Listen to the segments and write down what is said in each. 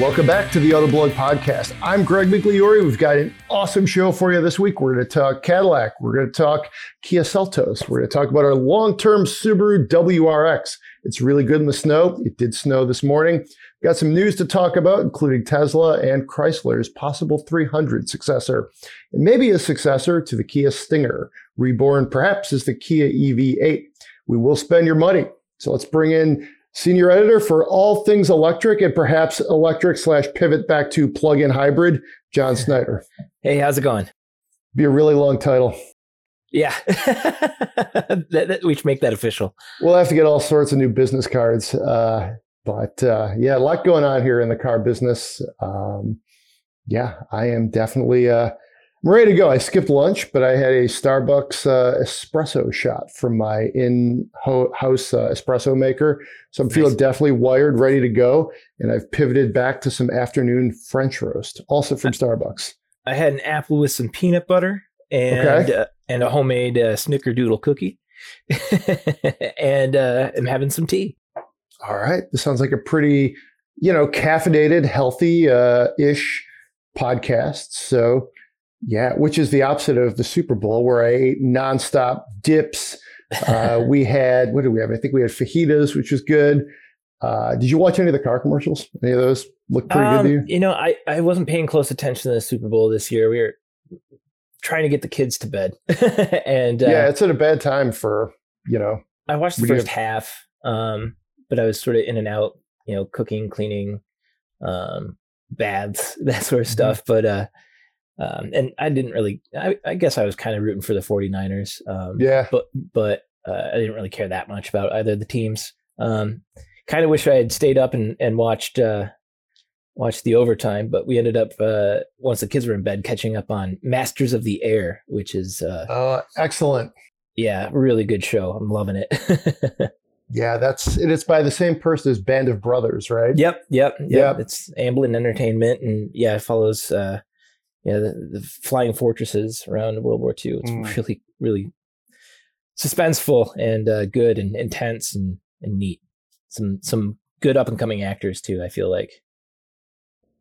Welcome back to the Autoblog podcast. I'm Greg Migliori. We've got an awesome show for you this week. We're going to talk Cadillac. We're going to talk Kia Seltos. We're going to talk about our long-term Subaru WRX. It's really good in the snow. It did snow this morning. Got some news to talk about, including Tesla and Chrysler's possible 300 successor, and maybe a successor to the Kia Stinger, reborn perhaps as the Kia EV8. We will spend your money. So let's bring in senior editor for all things electric and perhaps electric / pivot back to plug-in hybrid, John Snyder. Hey, how's it going? Be a really long title. Yeah, we should make that official. We'll have to get all sorts of new business cards. But a lot going on here in the car business. I am definitely I'm ready to go. I skipped lunch, but I had a Starbucks espresso shot from my in-house espresso maker. So I'm feeling definitely wired, ready to go. And I've pivoted back to some afternoon French roast, also from Starbucks. I had an apple with some peanut butter and a homemade Snickerdoodle cookie. And I'm having some tea. All right. This sounds like a pretty, caffeinated, healthy-ish podcast. So... yeah, which is the opposite of the Super Bowl, where I ate nonstop dips. What did we have? I think we had fajitas, which was good. Did you watch any of the car commercials? Any of those look pretty good to you? I wasn't paying close attention to the Super Bowl this year. We were trying to get the kids to bed. And it's at a bad time for, I watched the first half, but I was sort of in and out, cooking, cleaning, baths, that sort of stuff. But, and I didn't really, I guess I was kind of rooting for the 49ers. But I didn't really care that much about either of the teams. Kind of wish I had stayed up and watched the overtime, but we ended up, once the kids were in bed, catching up on Masters of the Air, which is... excellent. Yeah, really good show. I'm loving it. Yeah, it's by the same person as Band of Brothers, right? Yep. It's Amblin Entertainment, and it follows... the flying fortresses around World War II. It's really, really suspenseful and good and intense and neat. Some good up and coming actors too, I feel like.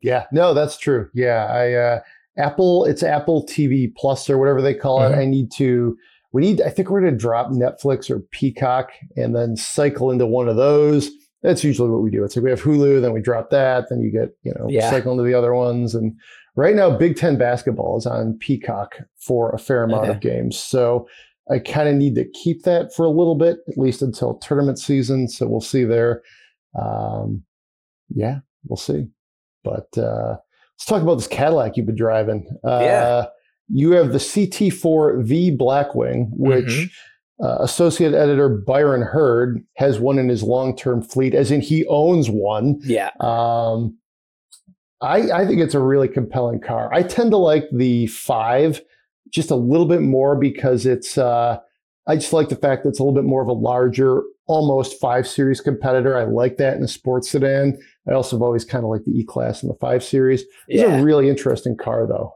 Yeah, no, that's true. Yeah, it's Apple TV Plus or whatever they call it. I think we're going to drop Netflix or Peacock and then cycle into one of those. That's usually what we do. It's like we have Hulu, then we drop that, then you get, cycle into the other ones. And right now, Big Ten basketball is on Peacock for a fair amount of games. So I kind of need to keep that for a little bit, at least until tournament season. So we'll see there. We'll see. But let's talk about this Cadillac you've been driving. You have the CT4V Blackwing, which... Associate editor Byron Hurd has one in his long-term fleet, as in he owns one. Yeah. I think it's a really compelling car. I tend to like the 5 just a little bit more because it's, I just like the fact that it's a little bit more of a larger, almost 5 Series competitor. I like that in a sports sedan. I also have always kind of liked the E-Class and the 5 Series. It's a really interesting car, though.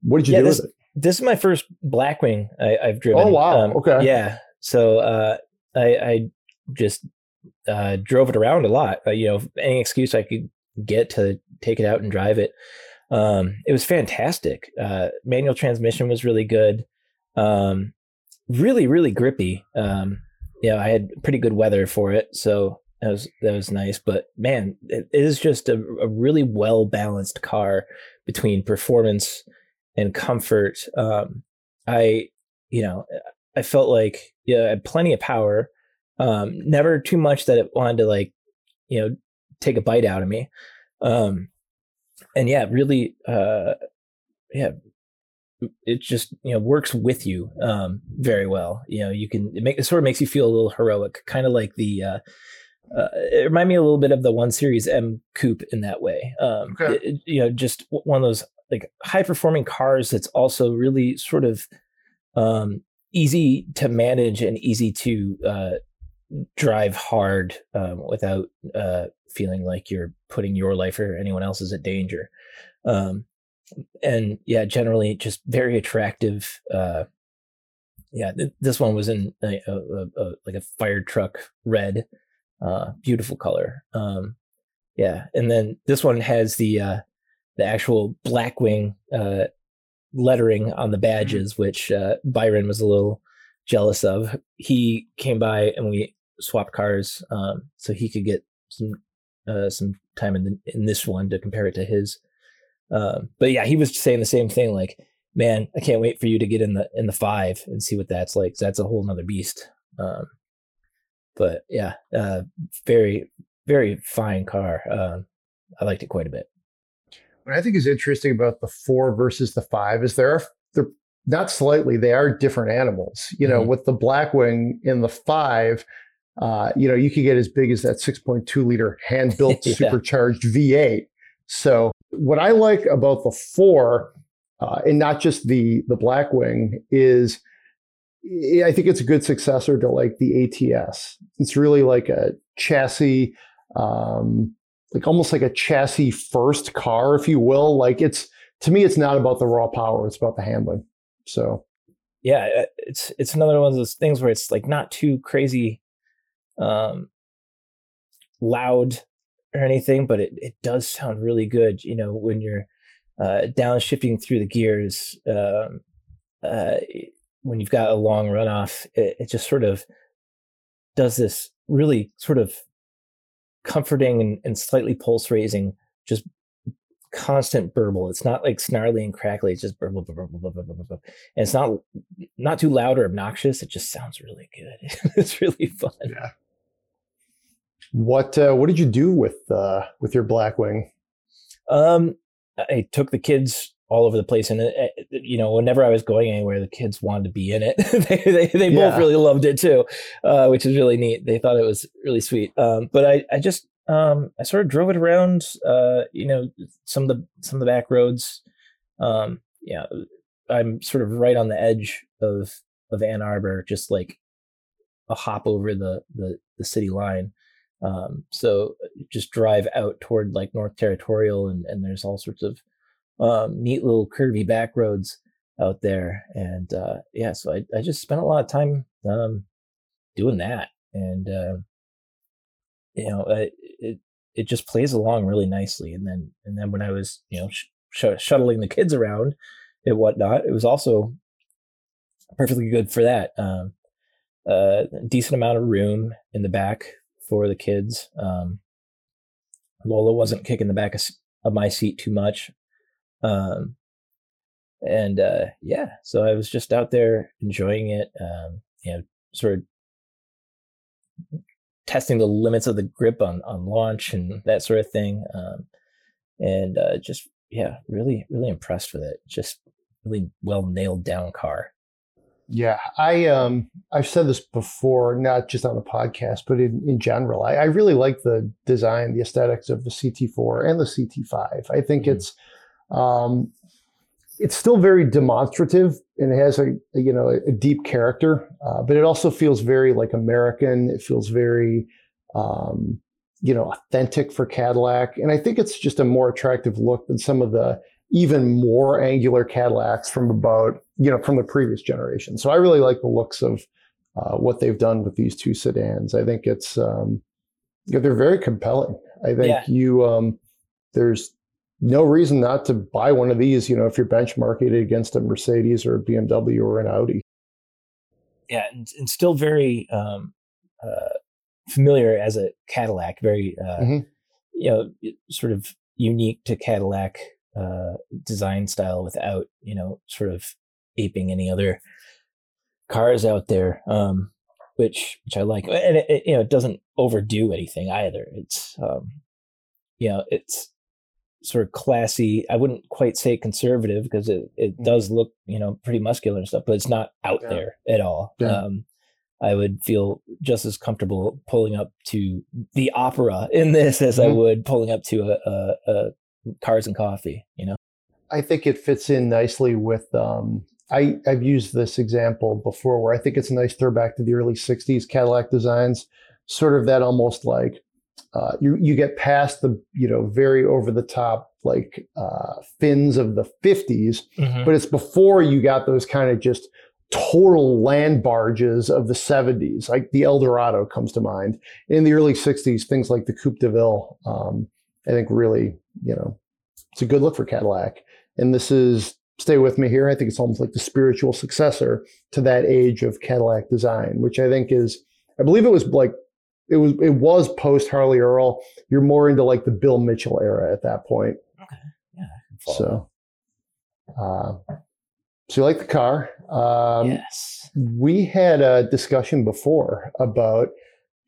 What did you do with it? This is my first Blackwing I've driven. Oh, wow. Okay. Yeah. So I just drove it around a lot. Any excuse I could get to take it out and drive it. It was fantastic. Manual transmission was really good. Really, really grippy. I had pretty good weather for it. So that was nice. But, man, it is just a really well-balanced car between performance and comfort. I felt like I had plenty of power, never too much that it wanted to take a bite out of me, and it just works with you very well. It sort of makes you feel a little heroic, kind of like the. It reminded me a little bit of the 1 Series M Coupe in that way. Just one of those. Like high performing cars that's also really sort of easy to manage and easy to drive hard without feeling like you're putting your life or anyone else's at danger. Generally just very attractive. This one was in a fire truck red, beautiful color. Yeah. And then this one has the actual Blackwing lettering on the badges, which Byron was a little jealous of. He came by and we swapped cars so he could get some time in this one to compare it to his. But yeah, he was saying the same thing, like, man, I can't wait for you to get in the five and see what that's like. So that's a whole nother beast. But yeah, very, very fine car. I liked it quite a bit. What I think is interesting about the four versus the five is they're not slightly, they are different animals. You know, with the Blackwing in the five, you know, you can get as big as that 6.2 liter hand-built supercharged V8. So what I like about the four, and not just the Blackwing, is I think it's a good successor to like the ATS. It's really like a chassis, like almost like a chassis first car, if you will. Like it's, to me, it's not about the raw power. It's about the handling. So yeah, it's another one of those things where it's like not too crazy loud or anything, but it does sound really good, you know, when you're downshifting through the gears. When you've got a long runoff, it just sort of does this really sort of comforting and slightly pulse raising, just constant burble. It's not like snarly and crackly. It's just burble, burble, burble, burble, burble. And it's not too loud or obnoxious. It just sounds really good. It's really fun. Yeah. What did you do with your Blackwing? I took the kids all over the place, and you know, whenever I was going anywhere, the kids wanted to be in it. they yeah. both really loved it too, which is really neat. They thought it was really sweet. But I just I sort of drove it around, you know, some of the back roads. Yeah, I'm sort of right on the edge of Ann Arbor, just like a hop over the city line. So just drive out toward like North Territorial, and there's all sorts of neat little curvy back roads out there. And yeah, so I just spent a lot of time doing that, and you know, it just plays along really nicely. And then when I was, you know, shuttling the kids around and whatnot, it was also perfectly good for that. A decent amount of room in the back for the kids. Lola wasn't kicking the back of my seat too much. And yeah, so I was just out there enjoying it, you know, sort of testing the limits of the grip on launch and that sort of thing. And just, yeah, really, really impressed with it. Just really well nailed down car. Yeah, I've said this before, not just on the podcast, but in general, I really like the design, the aesthetics of the CT4 and the CT5. I think it's still very demonstrative, and it has a you know, a deep character, but it also feels very like American. It feels very, you know, authentic for Cadillac. And I think it's just a more attractive look than some of the even more angular Cadillacs from the previous generation. So I really like the looks of what they've done with these two sedans. I think it's, yeah, they're very compelling. I think there's no reason not to buy one of these, you know, if you're benchmarking it against a Mercedes or a BMW or an Audi. Yeah, and still very familiar as a Cadillac, very, you know, sort of unique to Cadillac design style without, you know, sort of aping any other cars out there, which I like. And it, you know, it doesn't overdo anything either. It's, you know, it's sort of classy. I wouldn't quite say conservative, because it does look, you know, pretty muscular and stuff, but it's not out there at all. Yeah. I would feel just as comfortable pulling up to the opera in this as I would pulling up to a Cars and Coffee, you know. I think it fits in nicely with I've used this example before, where I think it's a nice throwback to the early 60s Cadillac designs, sort of that almost like you get past the, you know, very over the top like fins of the 50s, but it's before you got those kind of just total land barges of the 70s. Like the Eldorado comes to mind. In the early 60s, things like the Coupe de Ville, I think really, it's a good look for Cadillac. And this is, stay with me here, I think it's almost like the spiritual successor to that age of Cadillac design, which I think is, I believe it was like, it was post Harley Earl. You're more into like the Bill Mitchell era at that point. Okay. Yeah. So you like the car. Yes. We had a discussion before about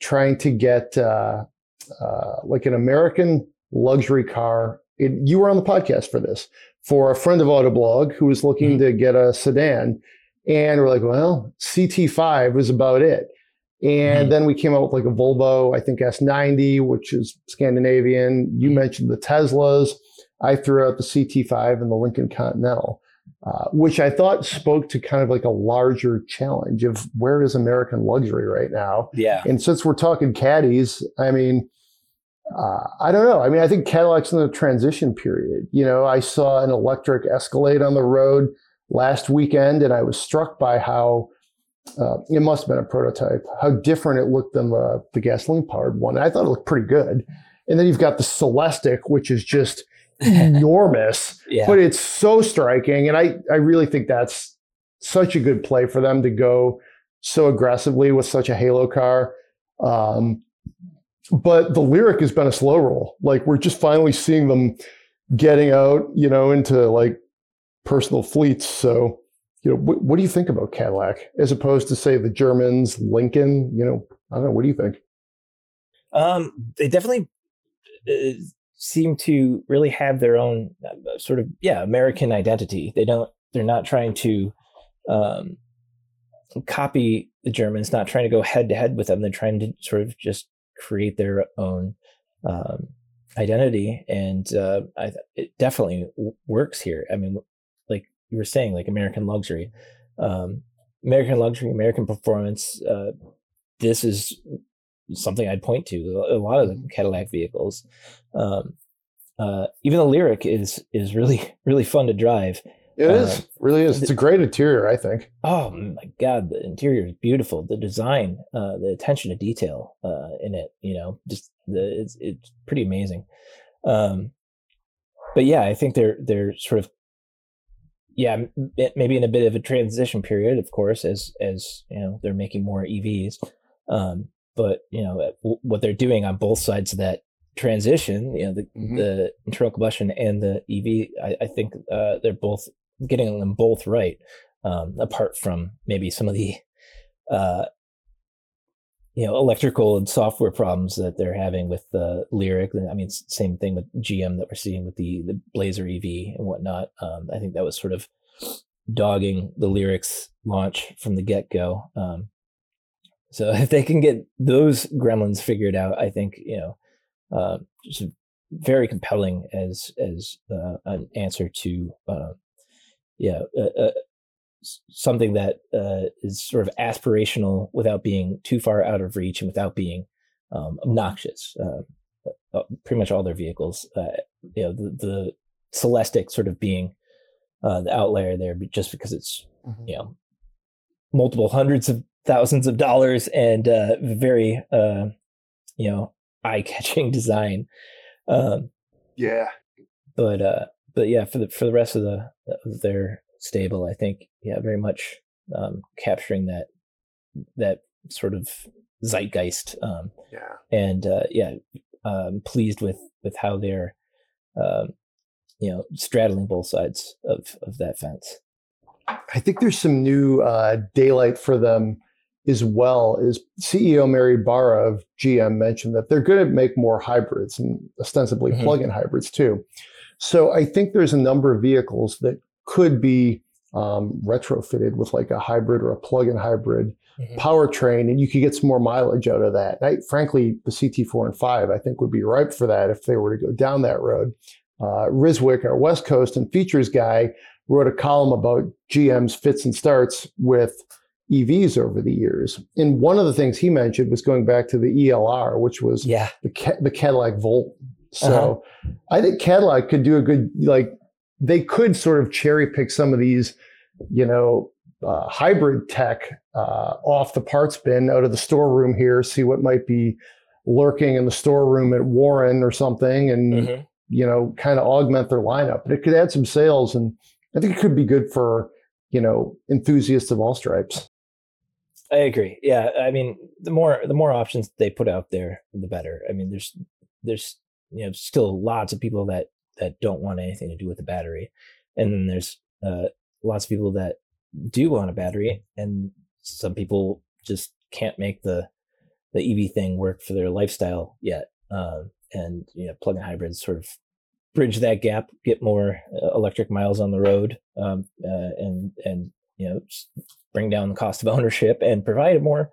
trying to get like an American luxury car. You were on the podcast for this, for a friend of Autoblog who was looking to get a sedan. And we're like, well, CT5 was about it. And then we came out with like a Volvo, I think S90, which is Scandinavian. You mentioned the Teslas. I threw out the CT5 and the Lincoln Continental, which I thought spoke to kind of like a larger challenge of where is American luxury right now? Yeah. And since we're talking caddies, I mean, I don't know. I mean, I think Cadillac's in the transition period. You know, I saw an electric Escalade on the road last weekend, and I was struck by how it must have been a prototype, how different it looked than the gasoline-powered one. And I thought it looked pretty good. And then you've got the Celestiq, which is just enormous, but it's so striking. And I really think that's such a good play for them to go so aggressively with such a halo car. But the Lyriq has been a slow roll. Like, we're just finally seeing them getting out, into like personal fleets. So, what do you think about Cadillac as opposed to, say, the Germans, Lincoln? I don't know. What do you think? They definitely seem to really have their own sort of, American identity. They're not trying to copy the Germans, not trying to go head to head with them. They're trying to sort of just create their own identity, and it definitely works here. I mean, like you were saying, like American luxury, American performance. This is something I'd point to. A lot of the Cadillac vehicles, even the Lyriq is really fun to drive. It is, really is. It's a great interior, I think. Oh my God, the interior is beautiful. The design, the attention to detail in it, it's pretty amazing. But yeah, I think they're sort of, maybe in a bit of a transition period, of course, as they're making more EVs. But what they're doing on both sides of that transition, the internal combustion and the EV, I think they're both getting them both right, apart from maybe some of the electrical and software problems that they're having with the Lyriq. I mean, same thing with GM that we're seeing with the Blazer EV and whatnot. I think that was sort of dogging the Lyriq's launch from the get-go. So if they can get those gremlins figured out, I think, just very compelling as an answer to something that is sort of aspirational without being too far out of reach and without being obnoxious. Pretty much all their vehicles, the Celestiq sort of being the outlier there, just because it's multiple hundreds of thousands of dollars and very eye-catching design. But yeah, for the rest of their stable, I think very much capturing that sort of zeitgeist. I'm pleased with how they're straddling both sides of that fence. I think there's some new daylight for them as well. As CEO Mary Barra of GM mentioned that they're going to make more hybrids and ostensibly plug-in hybrids too. So I think there's a number of vehicles that could be retrofitted with like a hybrid or a plug-in hybrid powertrain, and you could get some more mileage out of that. Frankly, the CT4 and 5 I think would be ripe for that if they were to go down that road. Rizwick, our West Coast and features guy, wrote a column about GM's fits and starts with EVs over the years. And one of the things he mentioned was going back to the ELR, which was the Cadillac Volt. So I think Cadillac could do a good, like, they could sort of cherry pick some of these, hybrid tech off the parts bin out of the storeroom here, see what might be lurking in the storeroom at Warren or something and, you know, kind of augment their lineup. But it could add some sales, and I think it could be good for, you know, enthusiasts of all stripes. I agree. Yeah. I mean, the more options they put out there, the better. I mean, there's, you know, still lots of people that don't want anything to do with the battery. And then there's lots of people that do want a battery, and some people just can't make the EV thing work for their lifestyle yet. And, you know, plug-in hybrids sort of bridge that gap, get more electric miles on the road, and, you know, bring down the cost of ownership and provide a more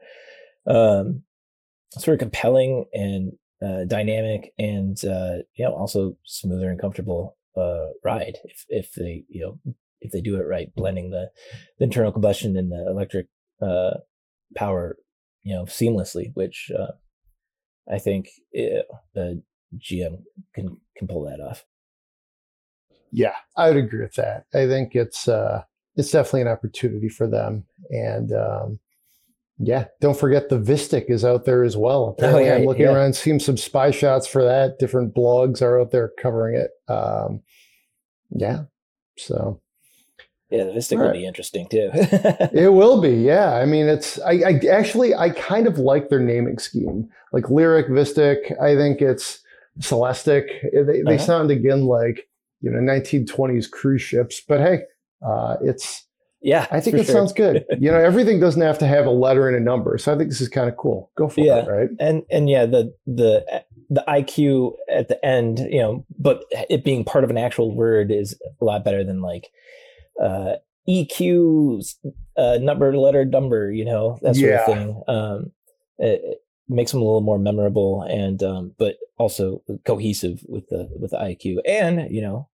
sort of compelling and dynamic and, you know, also smoother and comfortable ride if they do it right, blending the internal combustion and the electric power, you know, seamlessly, which I think the GM can pull that off. Yeah, I would agree with that. I think it's definitely an opportunity for them. And yeah, don't forget the Vistiq is out there as well. Apparently, I'm looking around, seeing some spy shots for that. Different blogs are out there covering it. Yeah, so. Yeah, the Vistiq will be interesting too. It will be, yeah. I mean, it's I kind of like their naming scheme. Like Lyriq, Vistiq, I think it's Celestiq. They sound again like, you know, 1920s cruise ships, but hey, I think it sounds good. You know, everything doesn't have to have a letter and a number, so I think this is kind of cool. Go for it, right? And yeah, the IQ at the end, you know, but it being part of an actual word is a lot better than like EQ number, letter, number. You know, that sort of thing. It makes them a little more memorable, and but also cohesive with the IQ. And you know,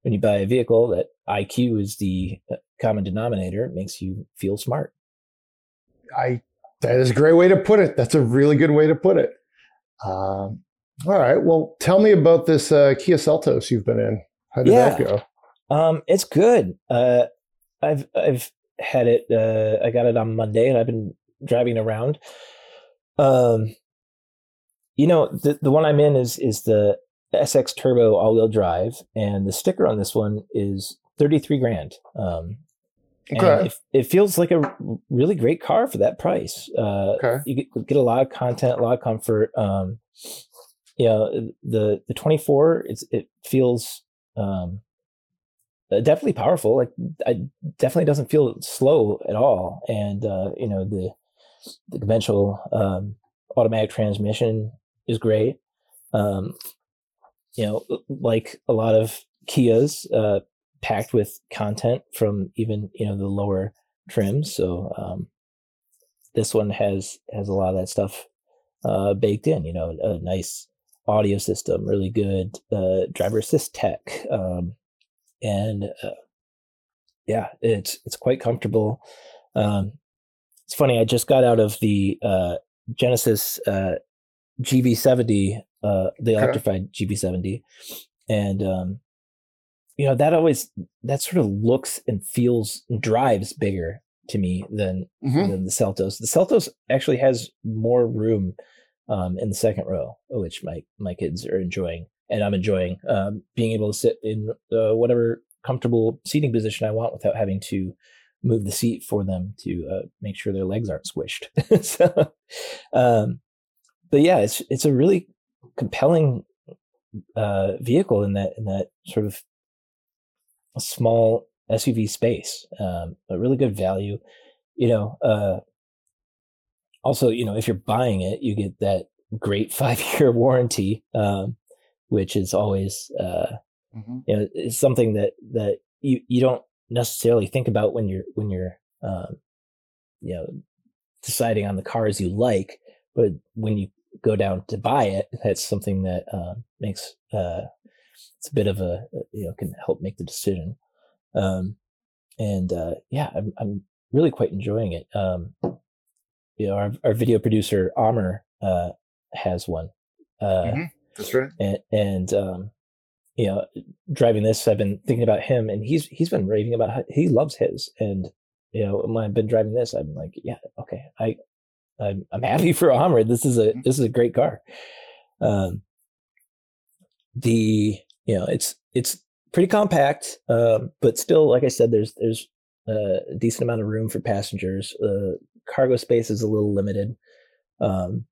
when you buy a vehicle, that IQ is the common denominator. It makes you feel smart. That is a great way to put it. That's a really good way to put it. All right. Well, tell me about this Kia Seltos you've been in. How did that go? It's good. I've had it. I got it on Monday, and I've been driving around. You know, the one I'm in is the SX Turbo all-wheel drive, and the sticker on this one is $33,000. Okay. And it feels like a really great car for that price. You get a lot of content, a lot of comfort. You know, the 24, it feels definitely powerful. Like, I definitely doesn't feel slow at all. And you know, the conventional automatic transmission is great. You know, like a lot of Kias, packed with content from even, you know, the lower trims. So this one has a lot of that stuff baked in. You know, a nice audio system, really good driver assist tech, and yeah, it's quite comfortable. It's funny. I just got out of the Genesis GV70. The electrified GV70, and you know, that sort of looks and feels and drives bigger to me than the Seltos. The Seltos actually has more room in the second row, which my kids are enjoying, and I'm enjoying being able to sit in whatever comfortable seating position I want without having to move the seat for them to make sure their legs aren't squished. So, but yeah, it's a really compelling vehicle in that sort of small SUV space, a really good value. You know, also, you know, if you're buying it, you get that great 5-year warranty, which is always you know, it's something that you don't necessarily think about when you're you know, deciding on the cars you like, but when you go down to buy it, that's something that makes it's a bit of a, you know, can help make the decision. And yeah, I'm really quite enjoying it. You know, our video producer Amr has one. That's right. And you know, driving this, I've been thinking about him, and he's been raving about how he loves his. And you know, when I've been driving this, I'm like, yeah, okay, I I'm happy for a Hummer. This is a great car. It's pretty compact, but still, like I said, there's a decent amount of room for passengers. Cargo space is a little limited. I've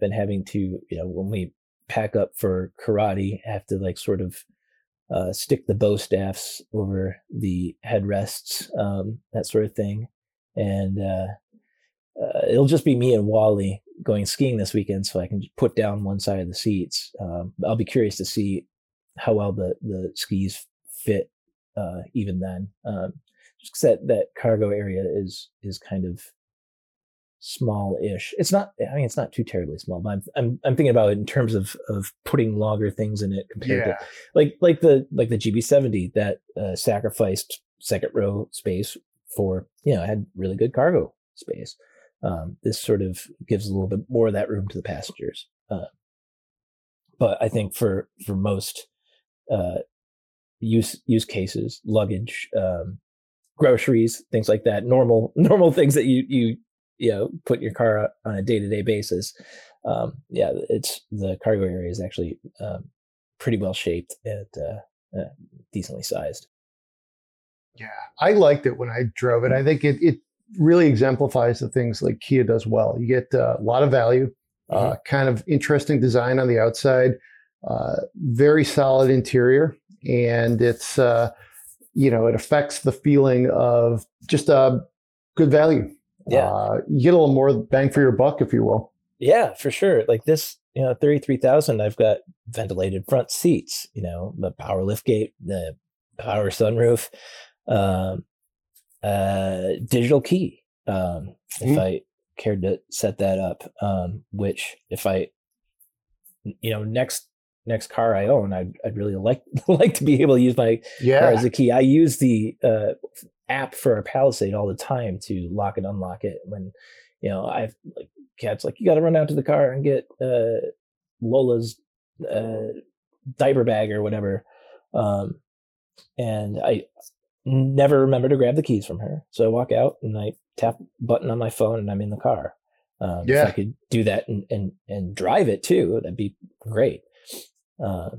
been having to, when we pack up for karate, I have to stick the bow staffs over the headrests, that sort of thing. And it'll just be me and Wally going skiing this weekend, so I can just put down one side of the seats. I'll be curious to see how well the skis fit even then. Just 'cause that cargo area is kind of small-ish. It's not too terribly small, but I'm thinking about it in terms of putting longer things in it compared to like the GB70 that sacrificed second row space for, had really good cargo space. This sort of gives a little bit more of that room to the passengers. But I think for most use cases, luggage, groceries, things like that, normal things that you put your car on a day-to-day basis. It's the cargo area is actually pretty well shaped and decently sized. Yeah, I liked it when I drove it. I think it really exemplifies the things like Kia does well. You get a lot of value, kind of interesting design on the outside, very solid interior, and it's it affects the feeling of just good value. Yeah, you get a little more bang for your buck, if you will. Yeah, for sure. Like this, $33,000. I've got ventilated front seats. The power liftgate, the power sunroof, digital key. If I cared to set that up, which if I, next car I own, I'd really like to be able to use my car as a key. I use the app for our Palisade all the time to lock and unlock it. When I've like Kat's like, you got to run out to the car and get Lola's diaper bag or whatever, and I never remember to grab the keys from her. So I walk out and I tap a button on my phone and I'm in the car. If I could do that and drive it too, that'd be great. So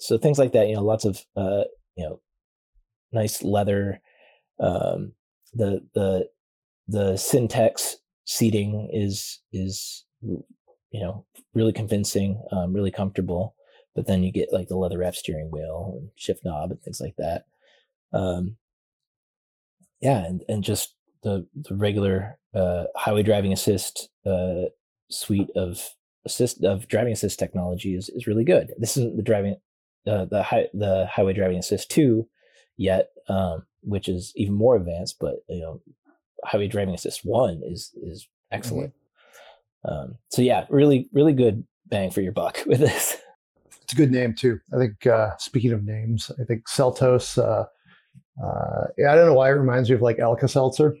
things like that, lots of nice leather, the Syntex seating is really convincing, really comfortable, but then you get like the leather wrap steering wheel and shift knob and things like that. And just the regular highway driving assist suite of driving assist technology is really good. This isn't the driving the highway driving assist 2 yet, which is even more advanced, but highway driving assist 1 is excellent. Really, really good bang for your buck with this. It's a good name too. I think speaking of names, I think Seltos, I don't know why it reminds me of like Alka-Seltzer,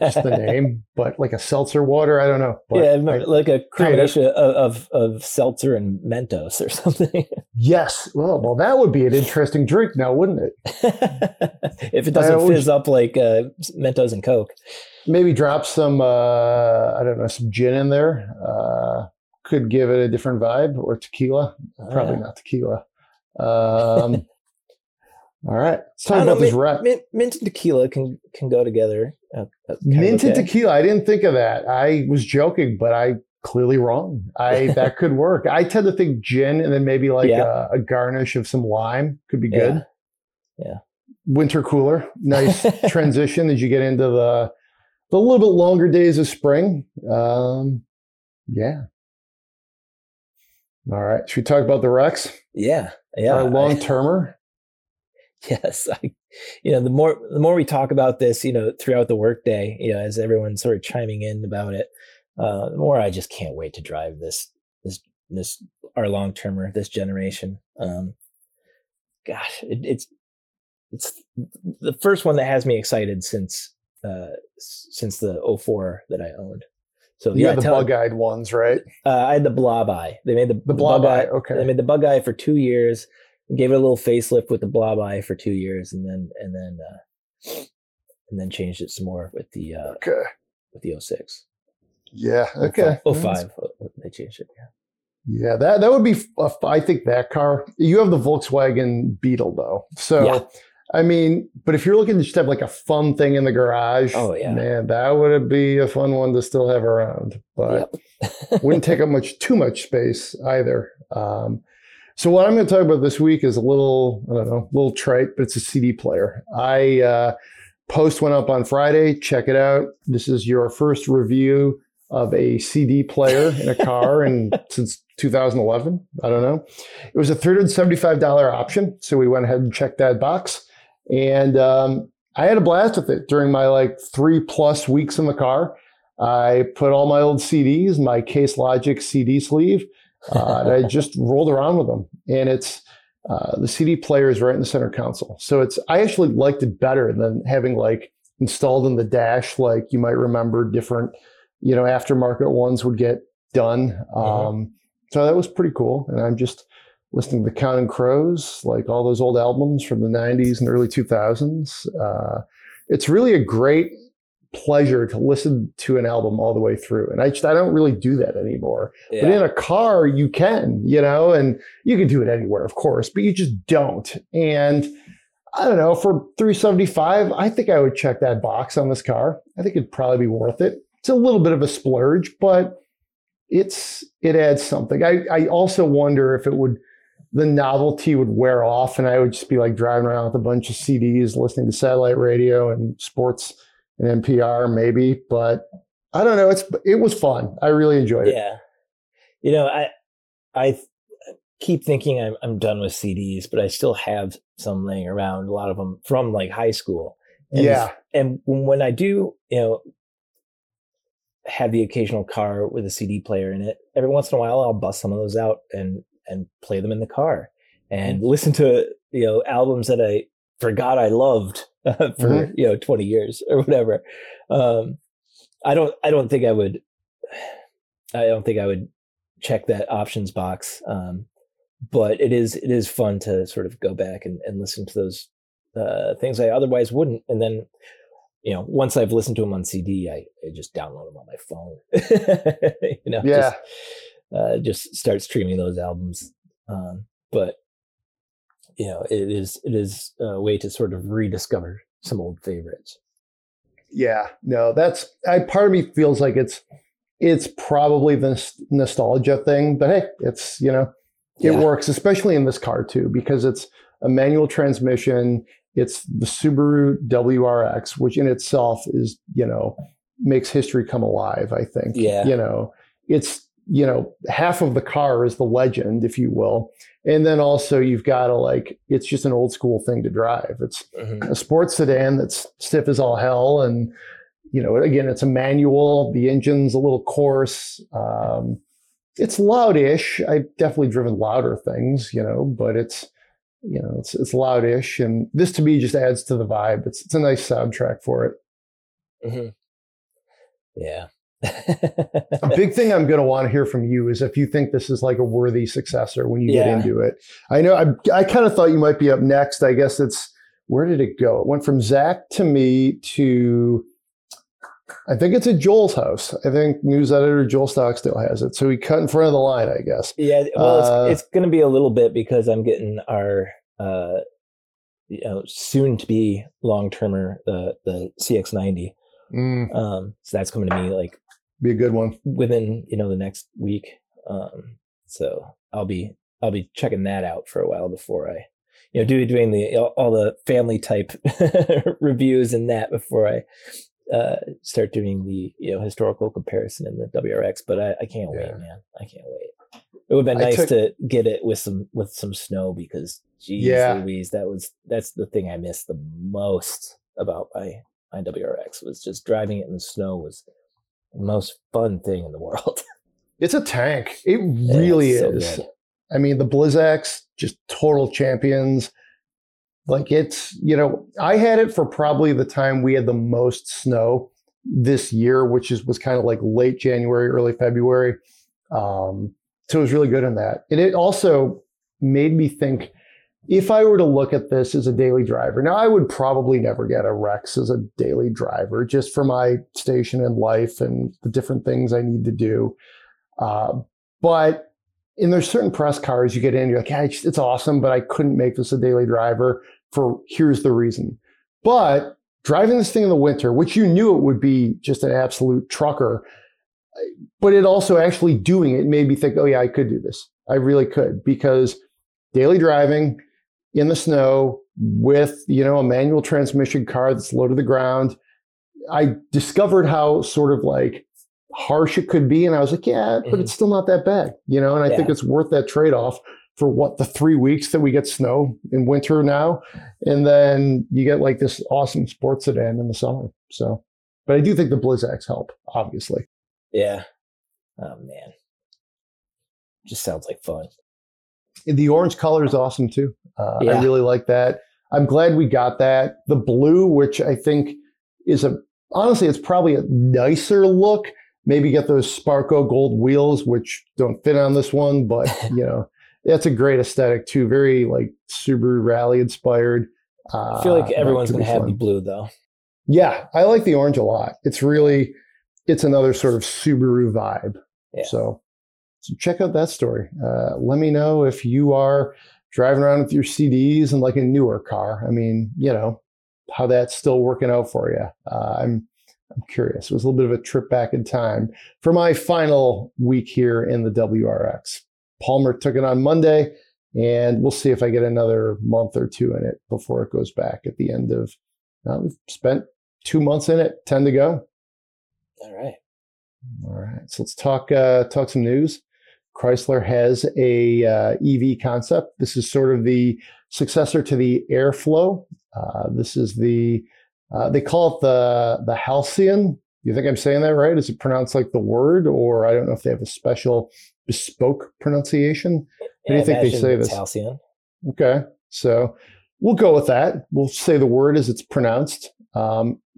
just the name, but like a seltzer water, I don't know. But like a combination of seltzer and Mentos or something. Yes. Well, that would be an interesting drink now, wouldn't it? If it doesn't fizz up like Mentos and Coke. Maybe drop some, some gin in there. Could give it a different vibe, or tequila. Probably not tequila. All right, let's talk about this wrap. Mint and tequila can go together. Mint and tequila. I didn't think of that. I was joking, but I clearly wrong. That could work. I tend to think gin and then maybe a garnish of some lime could be good. Yeah. Winter cooler, nice transition as you get into the little bit longer days of spring. All right, should we talk about the Rex? Yeah. Our long-termer. Yes, the more we talk about this, throughout the workday, as everyone's sort of chiming in about it, the more I just can't wait to drive this our long-termer, this generation. Gosh, it's the first one that has me excited since the 04 that I owned. So you had the bug-eyed ones, right? I had the blob eye. They made the blob eye. Okay, they made the bug eye for 2 years. Gave it a little facelift with the blob eye for 2 years, and then and then changed it some more with the with the 06. Yeah. Okay. 05. They changed it. Yeah. Yeah. That would be. I think that car. You have the Volkswagen Beetle though, so. Yeah. I mean, but if you're looking to just have like a fun thing in the garage, man, that would be a fun one to still have around, but wouldn't take up too much space either. So what I'm going to talk about this week is a little trite, but it's a CD player. Post went up on Friday. Check it out. This is your first review of a CD player in a car and since 2011. I don't know. It was a $375 option. So we went ahead and checked that box. And I had a blast with it during my like 3+ weeks in the car. I put all my old CDs, my Case Logic CD sleeve, and I just rolled around with them. And it's the CD player is right in the center console. So I actually liked it better than having like installed in the dash. Like you might remember different, aftermarket ones would get done. So that was pretty cool. And I'm just listening to Counting Crows, like all those old albums from the 90s and early 2000s. It's really a great pleasure to listen to an album all the way through. And I don't really do that anymore. Yeah. But in a car, you can, and you can do it anywhere, of course, but you just don't. And I don't know, for $375, I think I would check that box on this car. I think it'd probably be worth it. It's a little bit of a splurge, but it adds something. I also wonder if the novelty would wear off and I would just be like driving around with a bunch of CDs, listening to satellite radio and sports and NPR maybe, but I don't know. It was fun. I really enjoyed it. Yeah. I keep thinking I'm done with CDs, but I still have some laying around, a lot of them from like high school. And and when I do, have the occasional car with a CD player in it, every once in a while I'll bust some of those out and play them in the car and listen to albums that I forgot I loved for 20 years or whatever. I don't think I would check that options box, but it is fun to sort of go back and listen to those things I otherwise wouldn't, and then once I've listened to them on CD, I just download them on my phone. Just start streaming those albums. But it is a way to sort of rediscover some old favorites. Yeah, no, part of me feels like it's probably the nostalgia thing, but hey, it's it works, especially in this car too, because it's a manual transmission. It's the Subaru WRX, which in itself is, makes history come alive, I think. Yeah. It's, half of the car is the legend, if you will. And then also you've got to it's just an old school thing to drive. It's a sports sedan that's stiff as all hell. And, again, it's a manual. The engine's a little coarse. It's loud-ish. I've definitely driven louder things, but it's loudish, and this to me just adds to the vibe. It's a nice soundtrack for it. Mm-hmm. Yeah. A big thing I'm going to want to hear from you is if you think this is like a worthy successor when you get into it. I know I kind of thought you might be up next. I guess where did it go? It went from Zach to me to, I think it's at Joel's house. I think news editor Joel Stockstill has it. So he cut in front of the line, I guess. Yeah, well, it's going to be a little bit because I'm getting our soon-to-be long-termer, the CX-90. So that's coming to me be a good one within the next week. So I'll be checking that out for a while before I doing all the family type reviews and that before I. Start doing the historical comparison in the WRX, but I can't wait, man. I can't wait. It would have been nice to get it with some snow because, geez, Louise, that's the thing I missed the most about my WRX was just driving it in the snow was the most fun thing in the world. It's a tank. It really is. So I mean, the Blizzaks, just total champions. I had it for probably the time we had the most snow this year, which was kind of like late January, early February. So it was really good in that. And it also made me think if I were to look at this as a daily driver, now I would probably never get a Rex as a daily driver just for my station in life and the different things I need to do. But and there's certain press cars you get in, you're like, yeah, it's awesome, but I couldn't make this a daily driver for here's the reason. But driving this thing in the winter, which you knew it would be just an absolute trucker, but it also actually doing it made me think, oh yeah, I could do this. I really could, because daily driving in the snow with, you know, a manual transmission car that's low to the ground, I discovered how sort of like harsh it could be. And I was like, yeah, but it's still not that bad, you know? And I think it's worth that trade-off for what, the 3 weeks that we get snow in winter now. And then you get like this awesome sports sedan in the summer. So, but I do think the Blizzaks help, obviously. Yeah. Oh man. Just sounds like fun. The orange color is awesome too. I really like that. I'm glad we got that. The blue, which I think is honestly, it's probably a nicer look. Maybe get those Sparco gold wheels, which don't fit on this one, but you know, that's a great aesthetic too. Very like Subaru Rally inspired. I feel like everyone's going to have the blue though. Yeah. I like the orange a lot. It's another sort of Subaru vibe. Yeah. So check out that story. Let me know if you are driving around with your CDs and like a newer car. I mean, you know, how that's still working out for you. I'm curious. It was a little bit of a trip back in time for my final week here in the WRX. Palmer took it on Monday, and we'll see if I get another month or two in it before it goes back at the end of, we've spent 2 months in it, 10 to go. All right. So let's talk some news. Chrysler has a EV concept. This is sort of the successor to the Airflow. This is the they call it the Halcyon. You think I'm saying that right? Is it pronounced like the word, or I don't know if they have a special bespoke pronunciation? How do you think they say this? Halcyon. Okay, so we'll go with that. We'll say the word as it's pronounced.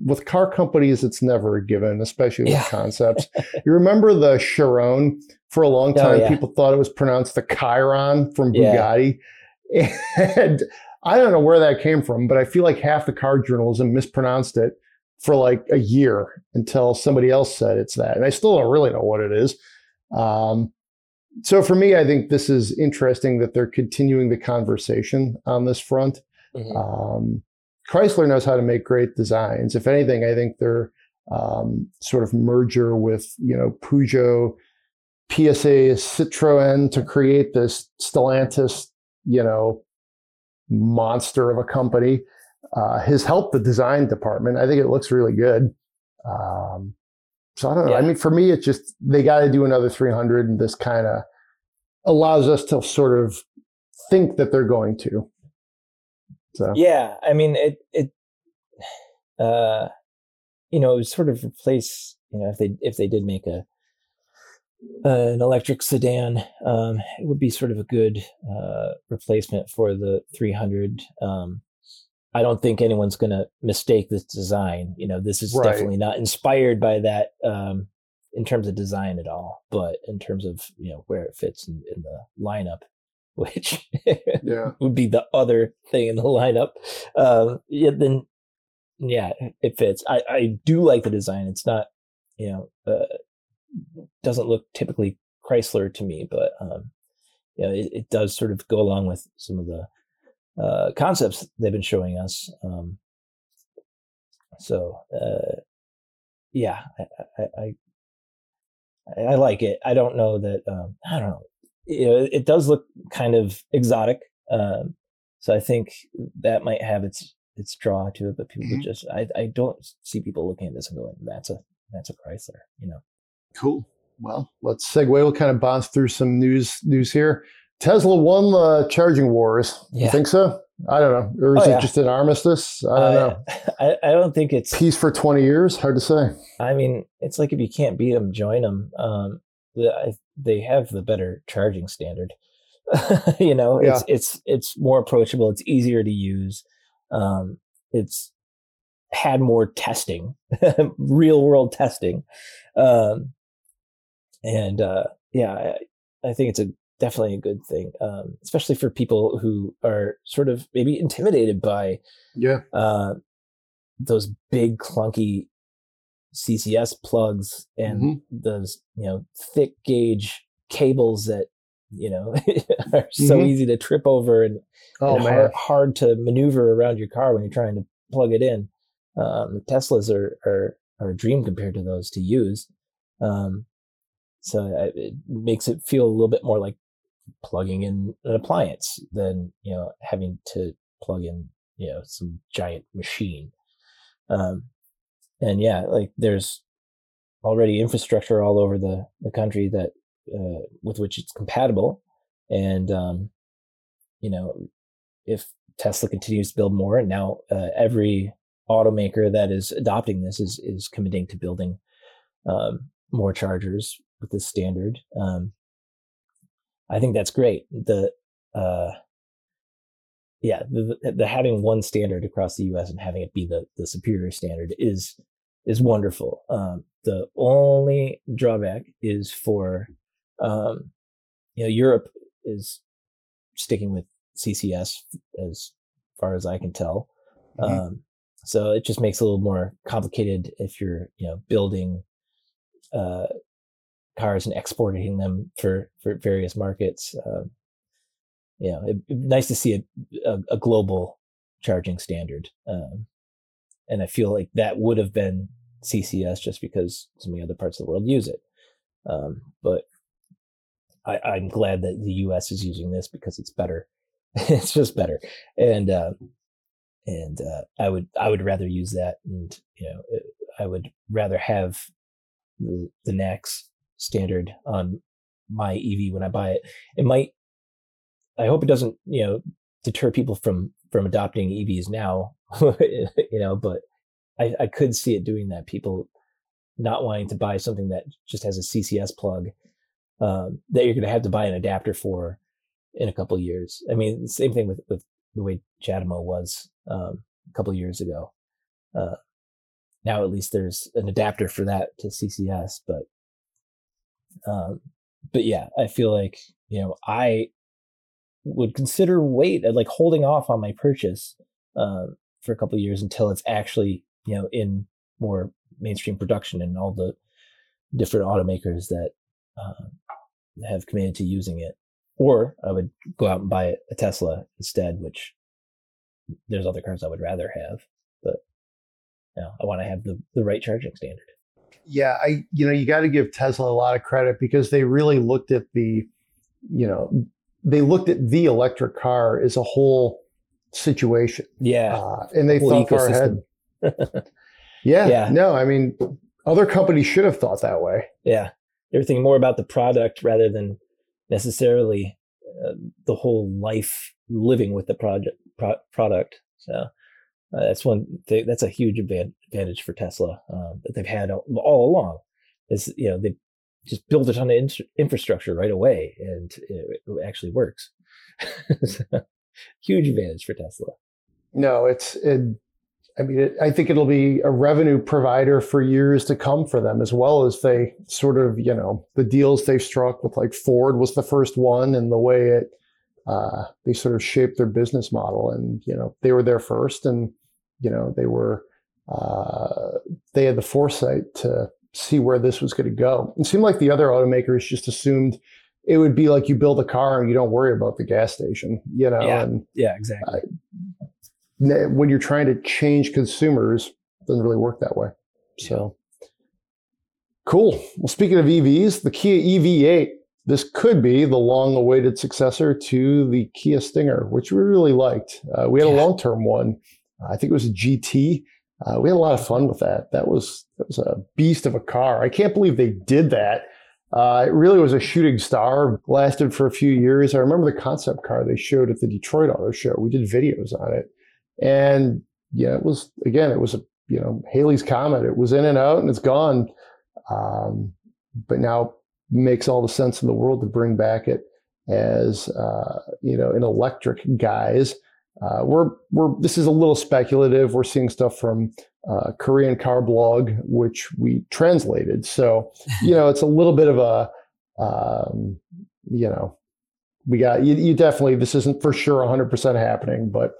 With car companies, it's never a given, especially with concepts. You remember the Chiron? For a long time, people thought it was pronounced the Chiron from Bugatti. And I don't know where that came from, but I feel like half the car journalism mispronounced it for like a year until somebody else said it's that. And I still don't really know what it is. So for me, I think this is interesting that they're continuing the conversation on this front. Mm-hmm. Chrysler knows how to make great designs. If anything, I think their sort of merger with, you know, Peugeot, PSA, Citroën to create this Stellantis, you know, monster of a company has helped the design department. I think it looks really good. So I don't know. I mean, for me, it's just they got to do another 300, and this kind of allows us to sort of think that they're going to. So. Yeah, I mean, it you know, it would sort of replace, you know, if they did make an electric sedan, it would be sort of a good replacement for the 300. I don't think anyone's going to mistake this design. You know, this is definitely not inspired by that in terms of design at all, but in terms of, you know, where it fits in the lineup, which would be the other thing in the lineup. It fits. I do like the design. It's not, you know, doesn't look typically Chrysler to me, but you know, it does sort of go along with some of the concepts they've been showing us. I like it. I don't know that. I don't know. You know, it does look kind of exotic, so I think that might have its draw to it. But people just, I don't see people looking at this and going, "That's a Chrysler," you know. Cool. Well, let's segue. We'll kind of bounce through some news here. Tesla won the charging wars. Yeah. You think so? I don't know, or is it just an armistice? I don't know. I don't think it's peace for 20 years. Hard to say. I mean, it's like if you can't beat them, join them. They have the better charging standard. You know, it's more approachable. It's easier to use. It's had more testing, real world testing. I think it's a definitely a good thing, especially for people who are sort of maybe intimidated by those big clunky CCS plugs and those, you know, thick gauge cables that, you know, are so easy to trip over and hard to maneuver around your car when you're trying to plug it in. Teslas are a dream compared to those to use. So it makes it feel a little bit more like plugging in an appliance than, you know, having to plug in, you know, some giant machine. And yeah, like there's already infrastructure all over the country that with which it's compatible. And, you know, if Tesla continues to build more, and now every automaker that is adopting this is committing to building more chargers with this standard. I think that's great. The having one standard across the U.S. and having it be the superior standard is wonderful. The only drawback is for, you know, Europe is sticking with CCS as far as I can tell. So it just makes it a little more complicated if you're, you know, building cars and exporting them for various markets. You know, it's nice to see a global charging standard. And I feel like that would have been CCS just because so many other parts of the world use it. But I'm glad that the U.S. is using this because it's better. It's just better. And I would rather use that. And, you know, I would rather have the NACS standard on my EV when I buy it. It might, I hope it doesn't, you know, deter people from adopting EVs now, you know, but I could see it doing that. People not wanting to buy something that just has a CCS plug that you're going to have to buy an adapter for in a couple of years. I mean, same thing with the way CHAdeMO was a couple of years ago. Now at least there's an adapter for that to CCS, but yeah, I feel like, you know, I would consider holding off on my purchase for a couple of years until it's actually, you know, in more mainstream production and all the different automakers that have committed to using it. Or I would go out and buy a Tesla instead, which there's other cars I would rather have, but you know, I want to have the right charging standard. Yeah, you got to give Tesla a lot of credit because they really looked at the electric car as a whole situation. Yeah. And they thought far ahead. Yeah. No, I mean, other companies should have thought that way. Yeah. They're thinking more about the product rather than necessarily the whole life living with the product. So that's one thing, that's a huge advantage for Tesla that they've had all along is, you know, they just build a ton of infrastructure right away and it actually works. So, huge advantage for Tesla. No, I think it'll be a revenue provider for years to come for them, as well as they sort of, you know, the deals they've struck with, like Ford was the first one, and the way it they sort of shaped their business model. And, you know, they were there first, and, you know, they had the foresight to see where this was going to go. It seemed like the other automakers just assumed it would be like you build a car and you don't worry about the gas station, you know. Yeah, and, yeah, exactly. When you're trying to change consumers, it doesn't really work that way. So cool. Well, speaking of EVs, the Kia EV8, this could be the long-awaited successor to the Kia Stinger, which we really liked. We had a long-term one. I think it was a GT. We had a lot of fun with that. That was a beast of a car. I can't believe they did that. It really was a shooting star, lasted for a few years. I remember the concept car they showed at the Detroit Auto Show. We did videos on it. And yeah, it was a, you know, Halley's Comet. It was in and out and it's gone. But now makes all the sense in the world to bring back it as, you know, an electric guise. This is a little speculative. We're seeing stuff from Korean Car Blog, which we translated. So, you know, it's a little bit of a, you know, we got you definitely, this isn't for sure 100% happening, but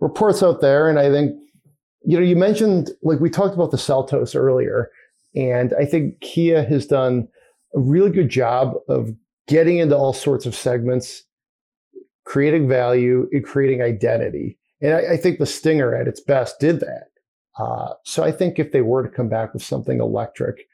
reports out there. And I think, you know, you mentioned, like we talked about the Seltos earlier, and I think Kia has done a really good job of getting into all sorts of segments, creating value and creating identity. And I think the Stinger at its best did that. So I think if they were to come back with something electric,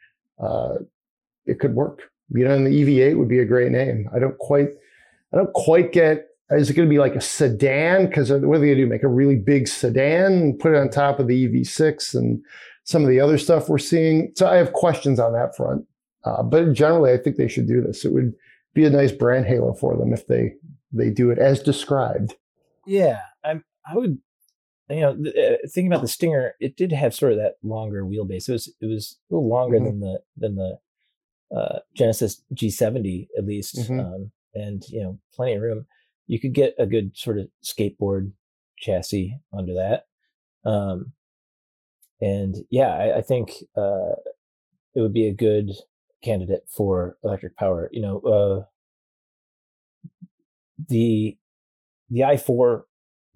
it could work. You know, and the EV8 would be a great name. I don't quite get, is it going to be like a sedan? Because what are they going to do? Make a really big sedan and put it on top of the EV6 and some of the other stuff we're seeing. So I have questions on that front. But generally, I think they should do this. It would be a nice brand halo for them if they do it as described. Yeah, I would, you know, thinking about the Stinger, it did have sort of that longer wheelbase. It was a little longer mm-hmm. than the Genesis G70, at least. Mm-hmm. And, you know, plenty of room. You could get a good sort of skateboard chassis onto that. And yeah, I think it would be a good candidate for electric power. You know, the i4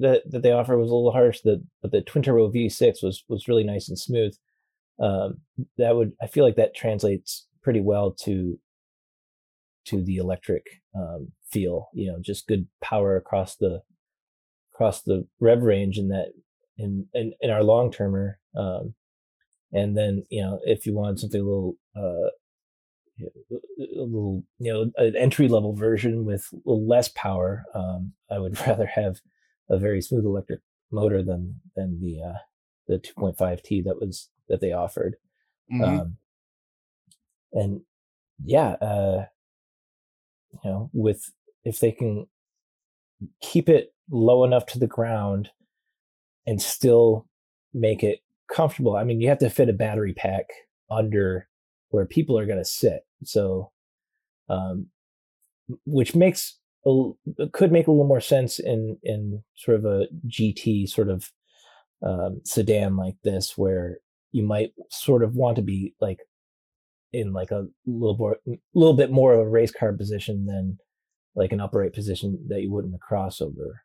that they offer was a little harsh, but the twin turbo V6 was really nice and smooth. That would, I feel like that translates pretty well to the electric feel, you know, just good power across the rev range in that in our long termer. And then, you know, if you want something a little, you know, an entry level version with less power, I would rather have a very smooth electric motor than the 2.5T that they offered. Mm-hmm. And yeah, you know, if they can keep it low enough to the ground and still make it comfortable. I mean, you have to fit a battery pack under where people are going to sit. So, which could make a little more sense in sort of a GT sort of sedan like this, where you might sort of want to be like in like a little bit more of a race car position than like an upright position that you would in a crossover.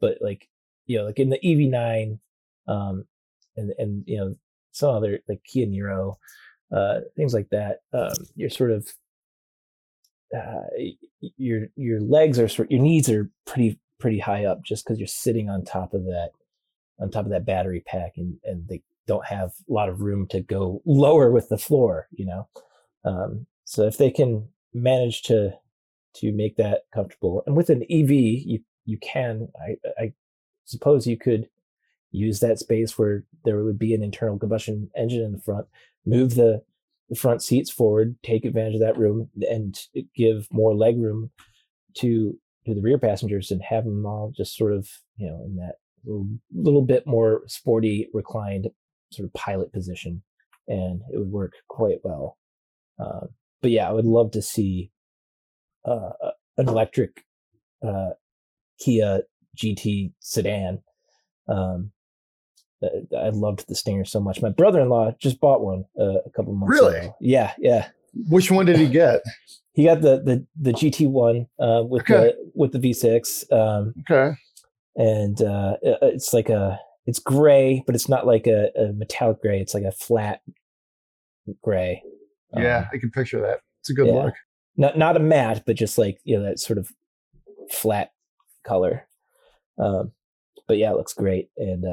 But like, you know, like in the EV9 and you know, some other like Kia Niro, things like that, you're sort of your legs are your knees are pretty high up just because you're sitting on top of that battery pack, and they don't have a lot of room to go lower with the floor, you know. So if they can manage to make that comfortable, and with an EV, you can, I suppose you could use that space where there would be an internal combustion engine in the front, move the front seats forward, take advantage of that room, and give more leg room to the rear passengers, and have them all just sort of, you know, in that little bit more sporty reclined sort of pilot position, and it would work quite well. But yeah, I would love to see an electric Kia GT sedan. I loved the Stinger so much. My brother-in-law just bought one a couple months ago. Really? Yeah, yeah. Which one did he get? He got the GT one with the V6. Okay. And it's like it's gray, but it's not like a metallic gray. It's like a flat gray. Yeah, I can picture that. It's a good look. Not a matte, but just like, you know, that sort of flat color. But yeah, it looks great, and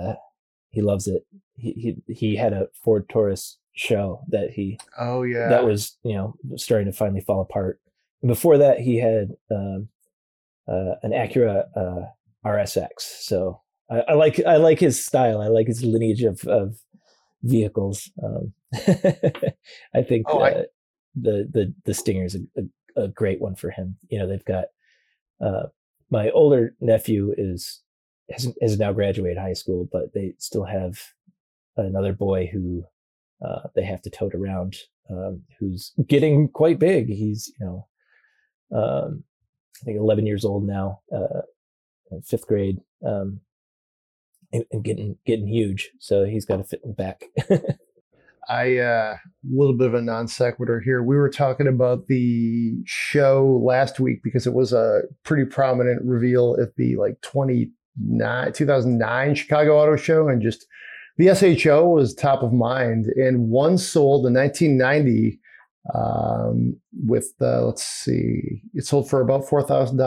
he loves it. He had a Ford Taurus show that that was, you know, starting to finally fall apart. And before that, he had an Acura RSX. So I like his style. I like his lineage of vehicles. I think the Stinger is a great one for him. You know, they've got my older nephew has now graduated high school, but they still have another boy who they have to tote around, who's getting quite big. He's, you know, I think 11 years old now, fifth grade, and getting huge. So he's got to fit in the back. I little bit of a non sequitur here. We were talking about the show last week because it was a pretty prominent reveal at the 2009 Chicago Auto Show, and just the SHO was top of mind. And one sold in 1990 it sold for about $4,000,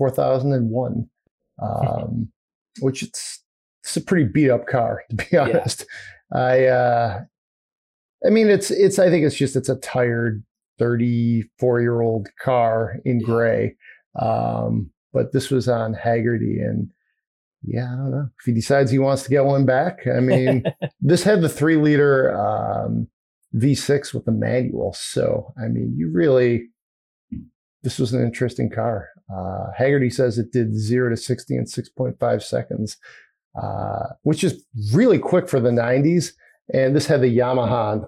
$4,001, which it's a pretty beat up car, to be honest. Yeah. I think it's a tired 34-year-old car in gray. But this was on Haggerty, and I don't know if he decides he wants to get one back. I mean, this had the 3-liter V6 with the manual. So, I mean, this was an interesting car. Haggerty says it did 0 to 60 in 6.5 seconds, which is really quick for the 90s. And this had the Yamaha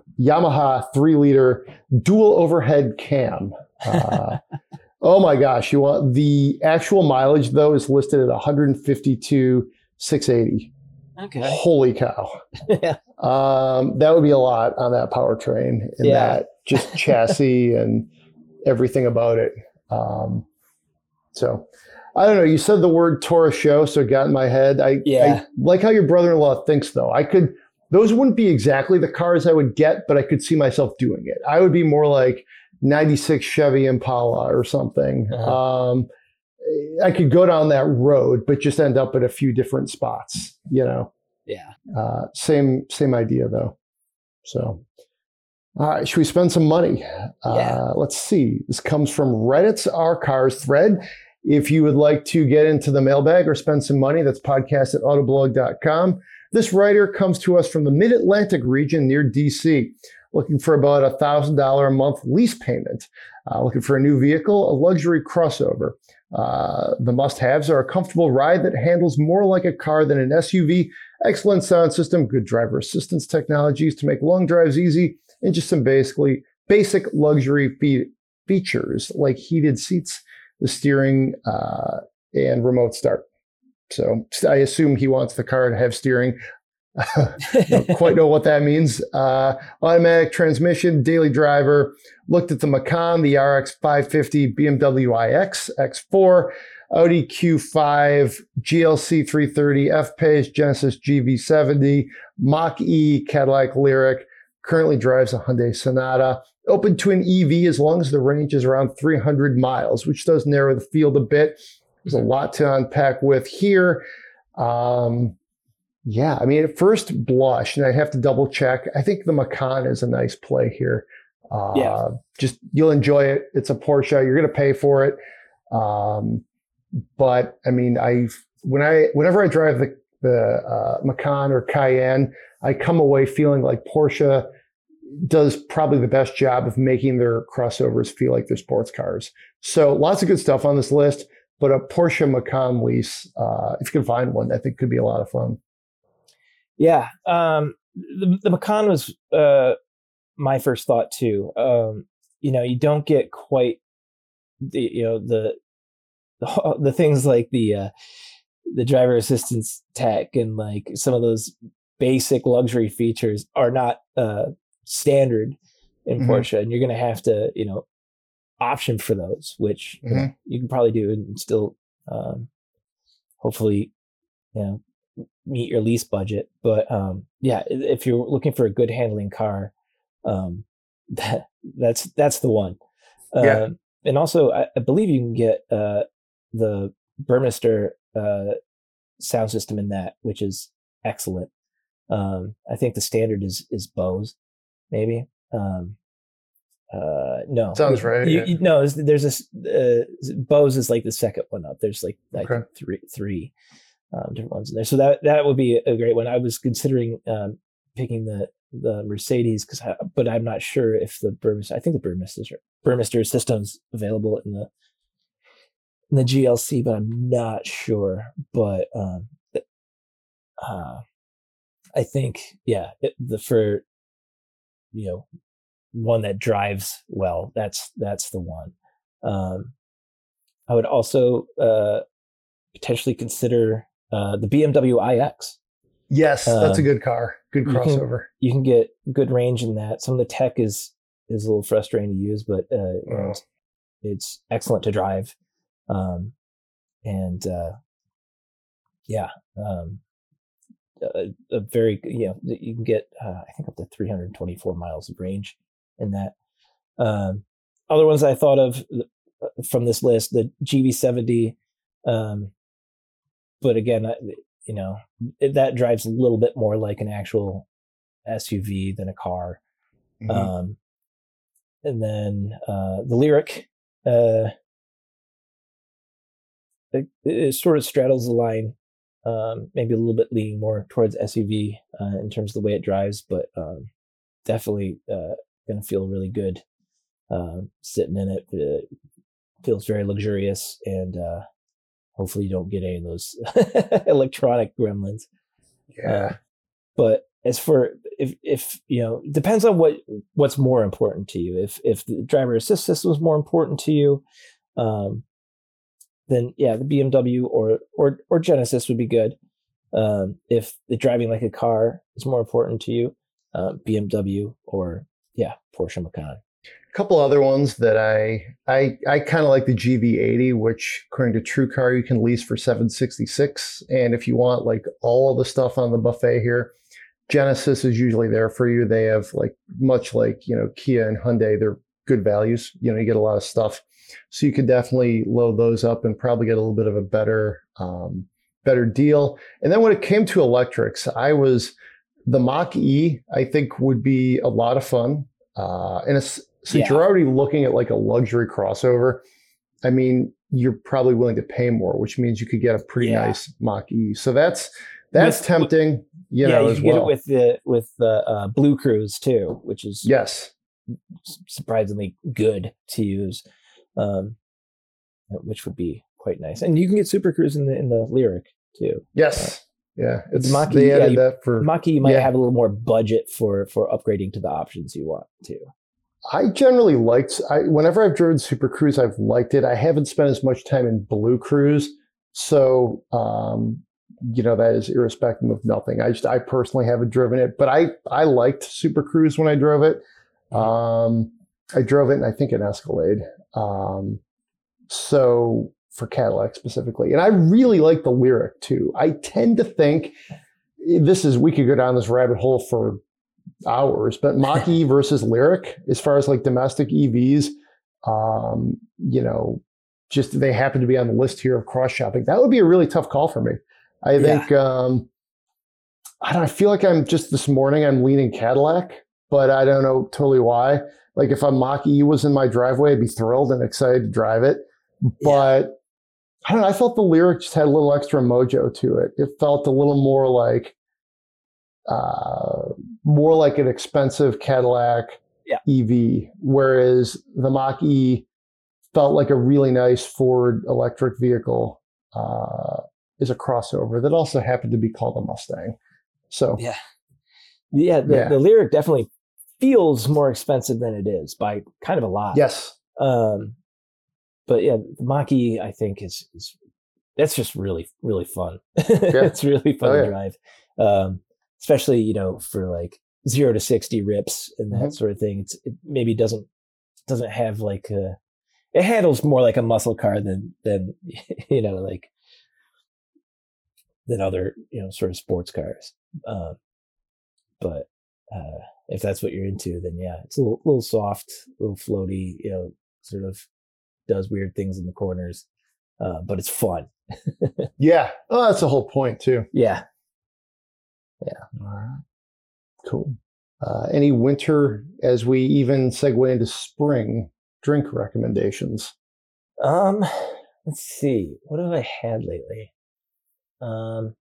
3-liter dual overhead cam. Oh my gosh. The actual mileage though is listed at 152,680. Okay. Holy cow. Yeah. That would be a lot on that powertrain and that just chassis and everything about it. So I don't know. You said the word Taurus show, so it got in my head. I like how your brother-in-law thinks though. Those wouldn't be exactly the cars I would get, but I could see myself doing it. I would be more like 96 Chevy Impala or something. Uh-huh. I could go down that road, but just end up at a few different spots, Yeah. Same idea though. So, all right, should we spend some money? Let's see. This comes from Reddit's Our Cars thread. If you would like to get into the mailbag or spend some money, that's podcast@autoblog.com. This writer comes to us from the Mid-Atlantic region near DC, looking for about $1,000 a month lease payment, looking for a new vehicle, a luxury crossover. The must-haves are a comfortable ride that handles more like a car than an SUV, excellent sound system, good driver assistance technologies to make long drives easy, and just some basic luxury features like heated seats, the steering, and remote start. So I assume he wants the car to have steering. Don't quite know what that means. Automatic transmission, daily driver. Looked at the Macan, the RX 550, BMW iX, X4, Audi Q5, GLC 330, F-Pace, Genesis GV70, Mach-E, Cadillac Lyriq. Currently drives a Hyundai Sonata. Open to an EV as long as the range is around 300 miles, which does narrow the field a bit. There's a lot to unpack with here. I mean, at first blush, and I have to double check, I think the Macan is a nice play here. Just you'll enjoy it. It's a Porsche. You're going to pay for it. But I mean, whenever I drive the Macan or Cayenne, I come away feeling like Porsche does probably the best job of making their crossovers feel like they're sports cars. So lots of good stuff on this list. But a Porsche Macan lease, if you can find one, I think could be a lot of fun. Yeah. The Macan was my first thought too. You don't get quite the things like the driver assistance tech and like some of those basic luxury features are not standard in Porsche, and you're going to have to, option for those, which you can probably do and still hopefully meet your lease budget. But if you're looking for a good handling car, that's the one. And also I believe you can get the Burmester sound system in that, which is excellent. I think the standard is Bose, maybe. No, sounds right. No, there's this Bose is like the second one up. There's three different ones in there. So that would be a great one. I was considering picking the Mercedes but I'm not sure if the Burmester. I think the Burmester system's available in the GLC, but I'm not sure. But I think one that drives well, that's the one. I would also potentially consider the BMW iX. Yes, that's a good car. Good crossover. You can get good range in that. Some of the tech is a little frustrating to use, but it's excellent to drive. A very, you can get, I think up to 324 miles of range in that. Other ones I thought of from this list, the GV70. But again, that drives a little bit more like an actual SUV than a car. Mm-hmm. And then the Lyriq, it sort of straddles the line, maybe a little bit leaning more towards SUV in terms of the way it drives, but definitely going to feel really good sitting in it. It feels very luxurious, and hopefully you don't get any of those electronic gremlins. Yeah. But as for if depends on what's more important to you. If the driver assist system is more important to you, then yeah, the BMW or Genesis would be good. If the driving like a car is more important to you, BMW or Porsche Macan. A couple other ones that I kind of like the GV80, which according to TrueCar you can lease for $766, and if you want like all the stuff on the buffet here, Genesis is usually there for you. They have Kia and Hyundai, they're good values. You get a lot of stuff, so you could definitely load those up and probably get a little bit of a better deal. And then when it came to electrics, the Mach-E I think would be a lot of fun. Since you're already looking at like a luxury crossover, I mean, you're probably willing to pay more, which means you could get a pretty nice Mach-E. So that's tempting. You can get it with the Blue Cruise too, which is surprisingly good to use, which would be quite nice. And you can get Super Cruise in the Lyriq too. Yes. It's Mach-E. They added that for Mach-E. You might have a little more budget for upgrading to the options you want too. I generally whenever I've driven Super Cruise, I've liked it. I haven't spent as much time in Blue Cruise, so that is irrespective of nothing. I personally haven't driven it, but I liked Super Cruise when I drove it. I drove it in, I think, an Escalade. So for Cadillac specifically, and I really like the Lyriq too. I tend to think we could go down this rabbit hole for hours, but Mach-E versus Lyriq, as far as like domestic EVs, just they happen to be on the list here of cross shopping. That would be a really tough call for me. I think I feel like I'm just this morning I'm leaning Cadillac, but I don't know totally why. Like if a Mach-E was in my driveway, I'd be thrilled and excited to drive it. But I don't know, I felt the Lyriq just had a little extra mojo to it. It felt a little more like an expensive Cadillac EV, whereas the Mach-E felt like a really nice Ford electric vehicle is a crossover that also happened to be called a Mustang. So the Lyriq definitely feels more expensive than it is by kind of a lot. Yes. But yeah, the Mach-E I think is that's just really, really fun. Yeah. It's really fun to drive. Especially, for like 0 to 60 rips and that sort of thing. It maybe doesn't have like it handles more like a muscle car than than other sort of sports cars. But if that's what you're into, then it's a little soft, a little floaty. Sort of does weird things in the corners, but it's fun. Oh, that's the whole point too. All right. Cool. Any winter, as we even segue into spring, drink recommendations? Let's see. What have I had lately? What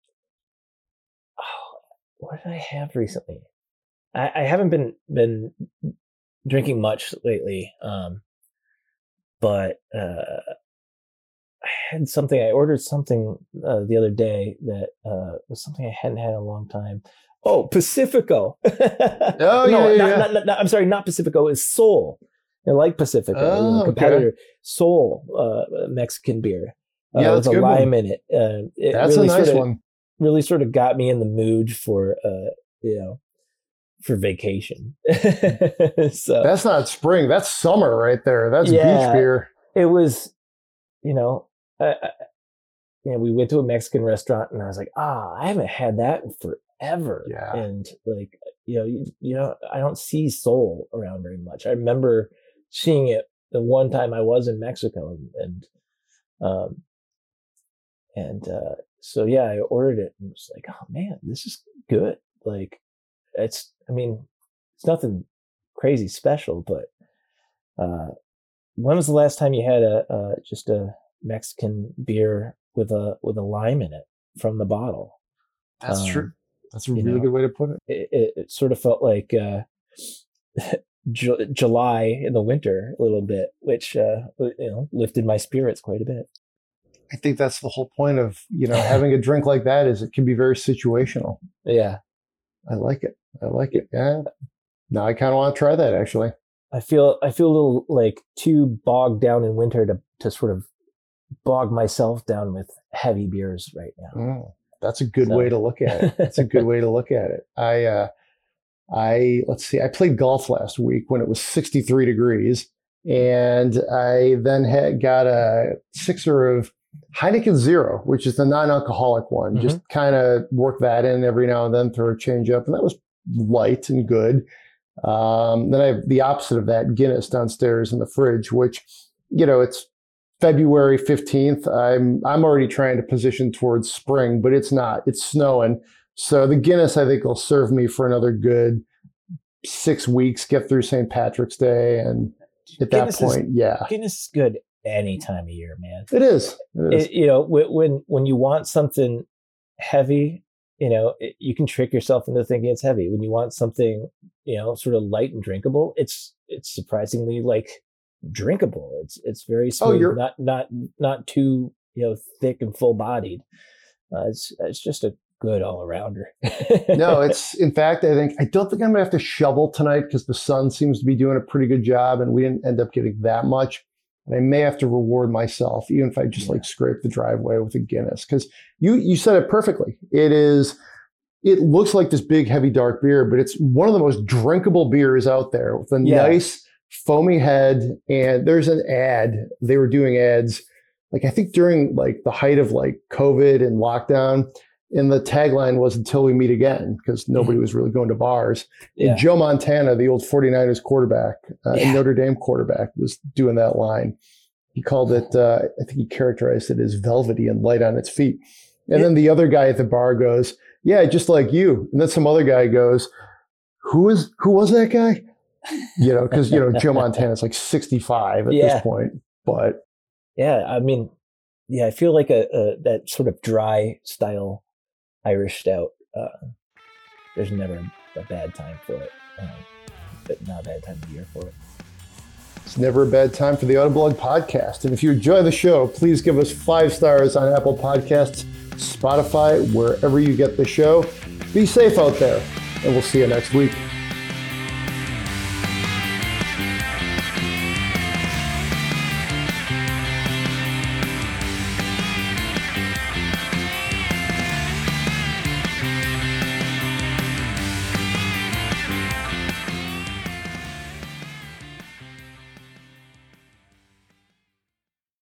did I have recently? I haven't been drinking much lately. But I had something. I ordered something the other day that was something I hadn't had in a long time. Oh, Pacifico. I'm sorry, not Pacifico. It's Sol. I like Pacifico. Competitor. Okay. Sol, Mexican beer. With a lime in it. That's really a nice one. really sort of got me in the mood for, for vacation. So that's not spring. That's summer right there. That's beach beer. It was, we went to a Mexican restaurant and I was like, I haven't had that in forever. Yeah. And like, I don't see Seoul around very much. I remember seeing it the one time I was in Mexico so I ordered it and was like, oh man, this is good. Like it's nothing crazy special, but when was the last time you had a Mexican beer with a lime in it from the bottle? That's true. That's a really good way to put it. It sort of felt like July in the winter a little bit, which lifted my spirits quite a bit. I think that's the whole point of having a drink like that is it can be very situational. Yeah, I like it. Yeah. Now I kind of want to try that actually. I feel a little like too bogged down in winter to sort of bog myself down with heavy beers right now. That's a good way to look at it. I played golf last week when it was 63 degrees, and I then got a sixer of Heineken Zero, which is the non-alcoholic one. Mm-hmm. Just kind of work that in every now and then, throw a change up, and that was light and good. Then I have the opposite of that, Guinness downstairs in the fridge, which, it's February 15th. I'm already trying to position towards spring, but it's not. It's snowing. So the Guinness, I think, will serve me for another good 6 weeks, get through St. Patrick's Day. And at Guinness that point, Guinness is good any time of year, man. It is. When you want something heavy, you can trick yourself into thinking it's heavy. When you want something, sort of light and drinkable, it's surprisingly like drinkable. It's very smooth, not too, thick and full bodied. It's just a good all arounder. No, it's in fact, I don't think I'm gonna have to shovel tonight because the sun seems to be doing a pretty good job and we didn't end up getting that much. And I may have to reward myself, even if I just scrape the driveway with a Guinness. Because you said it perfectly. It looks like this big, heavy, dark beer, but it's one of the most drinkable beers out there with a nice foamy head. And there's an ad. They were doing ads, I think during the height of COVID and lockdown. And the tagline was until we meet again, because nobody was really going to bars. Yeah. And Joe Montana, the old 49ers quarterback, Notre Dame quarterback, was doing that line. He called it, I think he characterized it as velvety and light on its feet. And then the other guy at the bar goes, yeah, just like you. And then some other guy goes, who was that guy? Because, Joe Montana's 65 at this point. But I feel like that sort of dry style Irish stout. There's never a bad time for it, but not a bad time of year for it. It's never a bad time for the Autoblog podcast. And if you enjoy the show, please give us 5 stars on Apple Podcasts, Spotify, wherever you get the show. Be safe out there, and we'll see you next week.